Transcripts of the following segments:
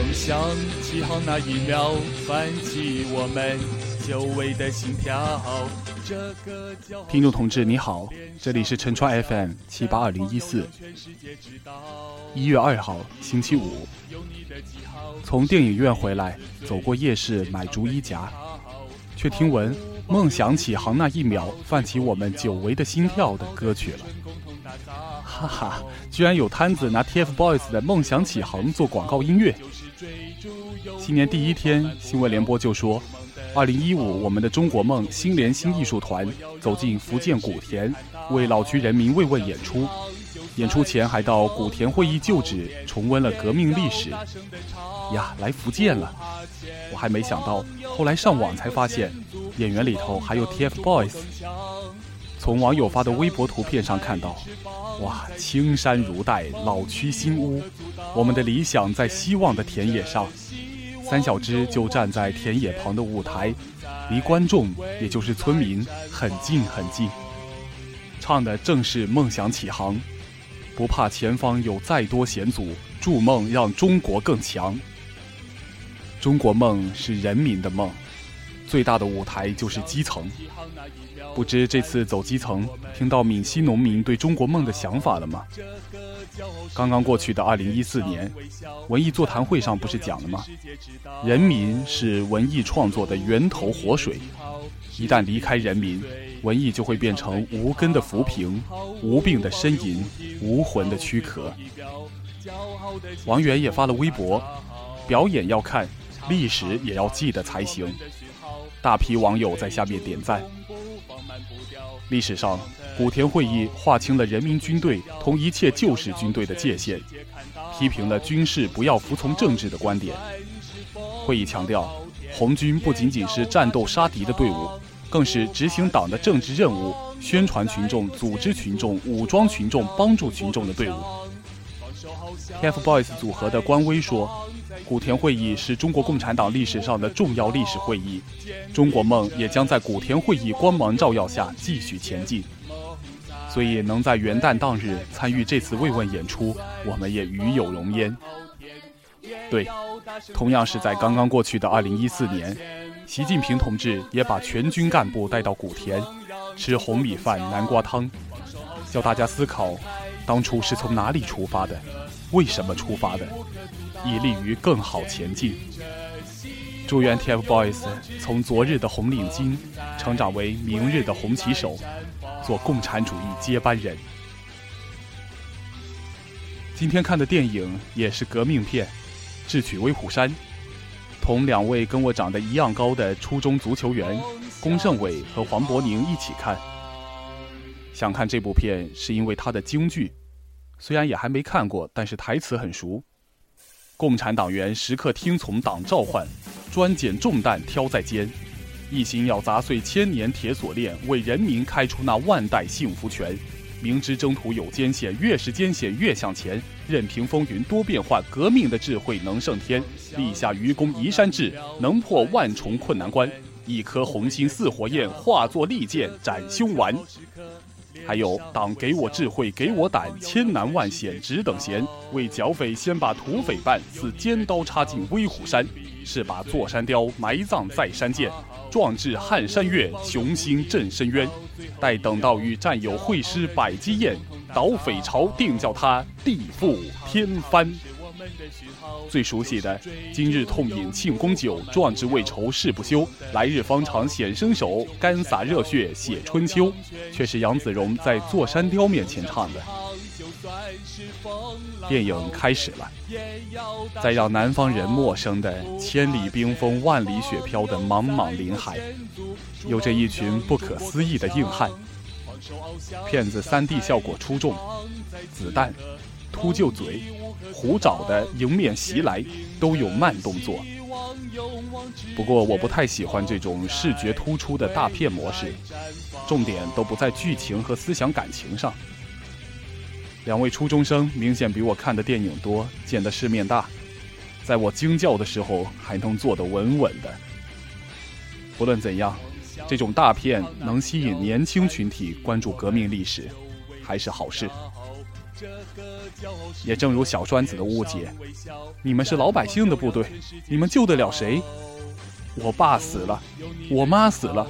好想起好那一秒，唤起我们久违的心跳。这个叫听众同志你好，这里是陈川 FM 782014，1月2号星期五。从电影院回来，走过夜市买竹衣夹，却听闻梦想起行那一秒，泛起我们久违的心跳的歌曲了。哈哈，居然有摊子拿 TFBOYS 的梦想起航做广告音乐。新年第一天，新闻联播就说2015我们的中国梦新联新艺术团走进福建古田，为老区人民慰问演出。演出前还到古田会议旧址重温了革命历史呀，来福建了。我还没想到，后来上网才发现演员里头还有 TFBOYS。 从网友发的微博图片上看到，哇，青山如黛，老区新屋，我们的理想在希望的田野上。三小只就站在田野旁的舞台，离观众也就是村民很近很近，唱的正是梦想起航，不怕前方有再多险阻，筑梦让中国更强。中国梦是人民的梦，最大的舞台就是基层。不知这次走基层，听到闽西农民对中国梦的想法了吗？刚刚过去的2014年文艺座谈会上不是讲了吗？人民是文艺创作的源头活水，一旦离开人民，文艺就会变成无根的浮萍，无病的呻吟，无魂的躯壳。王源也发了微博，表演要看，历史也要记得才行。大批网友在下面点赞。历史上，古田会议划清了人民军队同一切旧式军队的界限，批评了军事不要服从政治的观点。会议强调，红军不仅仅是战斗杀敌的队伍，更是执行党的政治任务，宣传群众、组织群众、武装群众、帮助群众的队伍。TFBOYS 组合的官微说，古田会议是中国共产党历史上的重要历史会议，中国梦也将在古田会议光芒照耀下继续前进。所以能在元旦当日参与这次慰问演出，我们也与有荣焉。对，同样是在刚刚过去的2014年，习近平同志也把全军干部带到古田，吃红米饭南瓜汤，叫大家思考当初是从哪里出发的，为什么出发的，以利于更好前进。祝愿 TFBOYS 从昨日的红领巾成长为明日的红旗手，做共产主义接班人。今天看的电影也是革命片《智取威虎山》，同两位跟我长得一样高的初中足球员龚胜伟和黄渤宁一起看。想看这部片是因为它的京剧，虽然也还没看过，但是台词很熟。共产党员时刻听从党召唤，专捡重担挑在肩，一心要砸碎千年铁锁链，为人民开出那万代幸福权。明知征途有艰险，越是艰险越向前，任凭风云多变幻，革命的智慧能胜天。立下愚公移山志，能破万重困难关。一颗红心似火焰，化作利剑斩凶顽。还有党给我智慧给我胆，千难万险只等闲，为剿匪先把土匪办，似尖刀插进威虎山，是把座山雕埋葬在山涧，壮志撼山岳，雄心震深渊。待等到与战友会师百鸡宴，倒匪朝定叫他地覆天翻。最熟悉的今日痛饮庆功酒，壮志未酬誓不休，来日方长显身手，干洒热血写春秋，却是杨子荣在座山雕面前唱的。电影开始了，在让南方人陌生的千里冰封万里雪飘的茫茫林海，有着一群不可思议的硬汉。片子3D 效果出众，子弹、秃鹫嘴、虎爪的迎面袭来都有慢动作。不过我不太喜欢这种视觉突出的大片模式，重点都不在剧情和思想感情上。两位初中生明显比我看的电影多，见的世面大，在我惊叫的时候还能坐得稳稳的。不论怎样，这种大片能吸引年轻群体关注革命历史，还是好事。也正如小栓子的误解，你们是老百姓的部队，你们救得了谁？我爸死了，我妈死了，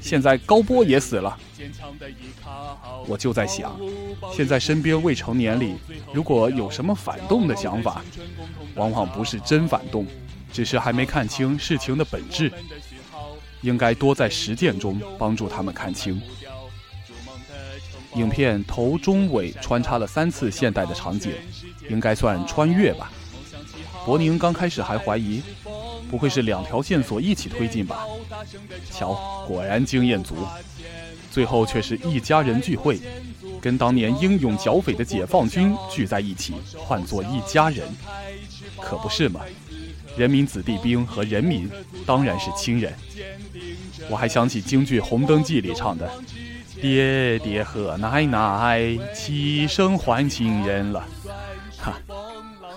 现在高波也死了。我就在想，现在身边未成年里如果有什么反动的想法，往往不是真反动，只是还没看清事情的本质，应该多在实践中帮助他们看清。影片头中尾穿插了3次现代的场景，应该算穿越吧。伯宁刚开始还怀疑，不会是2条线索一起推进吧？瞧，果然经验足。最后却是一家人聚会，跟当年英勇剿匪的解放军聚在一起，唤作一家人，可不是吗？人民子弟兵和人民当然是亲人。我还想起京剧《红灯记》里唱的爹爹和奶奶齐声唤亲人了哈。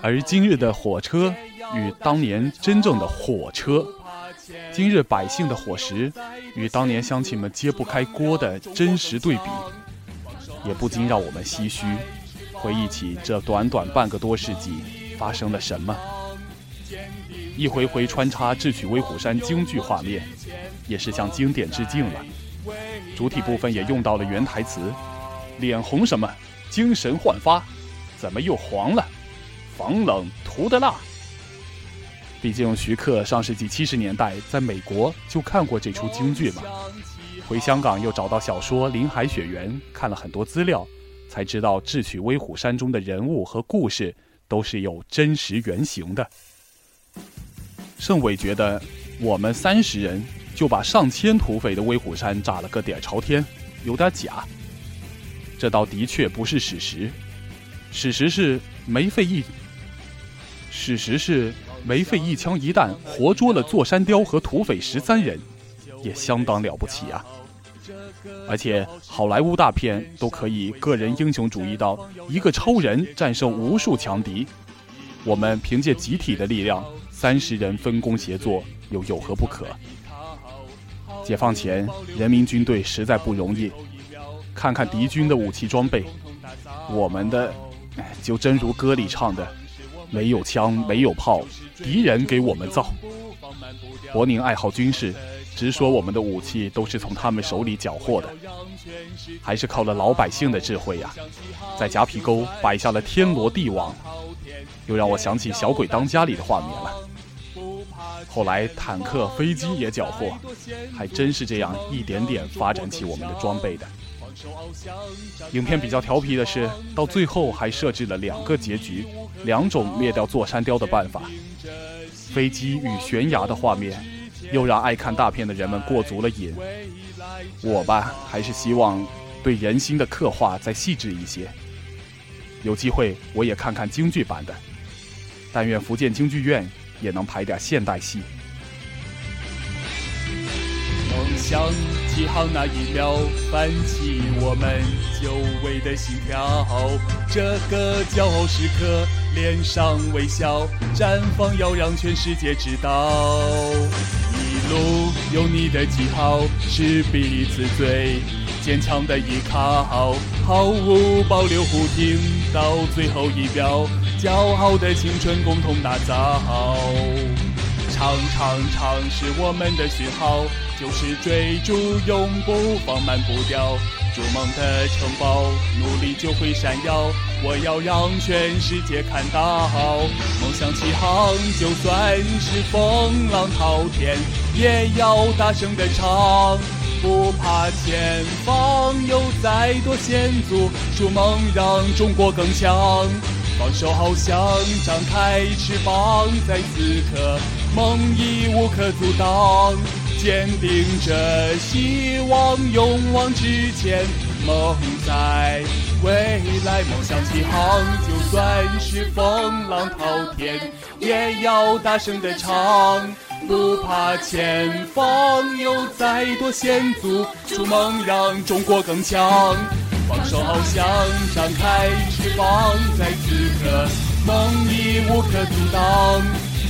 而今日的火车与当年真正的火车，今日百姓的伙食与当年乡亲们揭不开锅的真实对比，也不禁让我们唏嘘，回忆起这短短半个多世纪发生了什么。一回回穿插智取威虎山京剧画面，也是向经典致敬了。主体部分也用到了原台词，脸红什么，精神焕发，怎么又黄了，防冷涂的蜡。毕竟徐克上世纪70年代在美国就看过这出京剧嘛，回香港又找到小说《林海雪原》看了很多资料，才知道智取威虎山中的人物和故事都是有真实原型的。盛伟觉得我们30人就把上千土匪的威虎山炸了个底儿朝天，有点假。这倒的确不是史实，史实是梅费一枪一弹活捉了座山雕和土匪13人，也相当了不起啊。而且好莱坞大片都可以个人英雄主义到一个超人战胜无数强敌，我们凭借集体的力量，30人分工协作又有何不可？解放前人民军队实在不容易，看看敌军的武器装备，我们的就真如歌里唱的，没有枪没有炮，敌人给我们造。伯宁爱好军事，直说我们的武器都是从他们手里缴获的，还是靠了老百姓的智慧呀，在夹皮沟摆下了天罗地网，又让我想起《小鬼当家》里的画面了。后来坦克飞机也缴获，还真是这样一点点发展起我们的装备的。影片比较调皮的是，到最后还设置了2个结局，2种灭掉座山雕的办法。飞机与悬崖的画面又让爱看大片的人们过足了瘾。我吧，还是希望对人心的刻画再细致一些，有机会我也看看京剧版的，但愿福建京剧院也能排点现代戏。梦想起航那一秒，翻起我们久违的心跳，这个骄傲时刻脸上微笑绽放，要让全世界知道，一路有你的记号，是彼此最坚强的依靠，毫无保留护挺到最后一秒，骄傲的青春共同打造，唱是我们的讯号，就是追逐永不放慢步调，筑梦的城堡努力就会闪耀，我要让全世界看到，梦想起航，就算是风浪滔天，也要大声的唱，不怕前方有再多险阻，筑梦让中国更强，放手翱翔，张开翅膀，在此刻梦已无可阻挡，坚定着希望，勇往直前，梦在未来，梦想起航，就算是风浪滔天，也要大声的唱，不怕前方有再多险阻，筑梦让中国更强，放手翱翔，张开翅膀，在此刻梦已无可阻挡，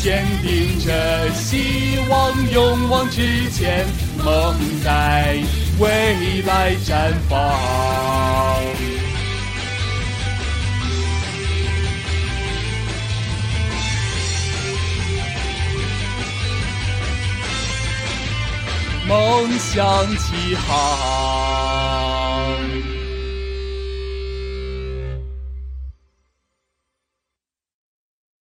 坚定着希望，勇往直前，梦在未来绽放。梦想起航。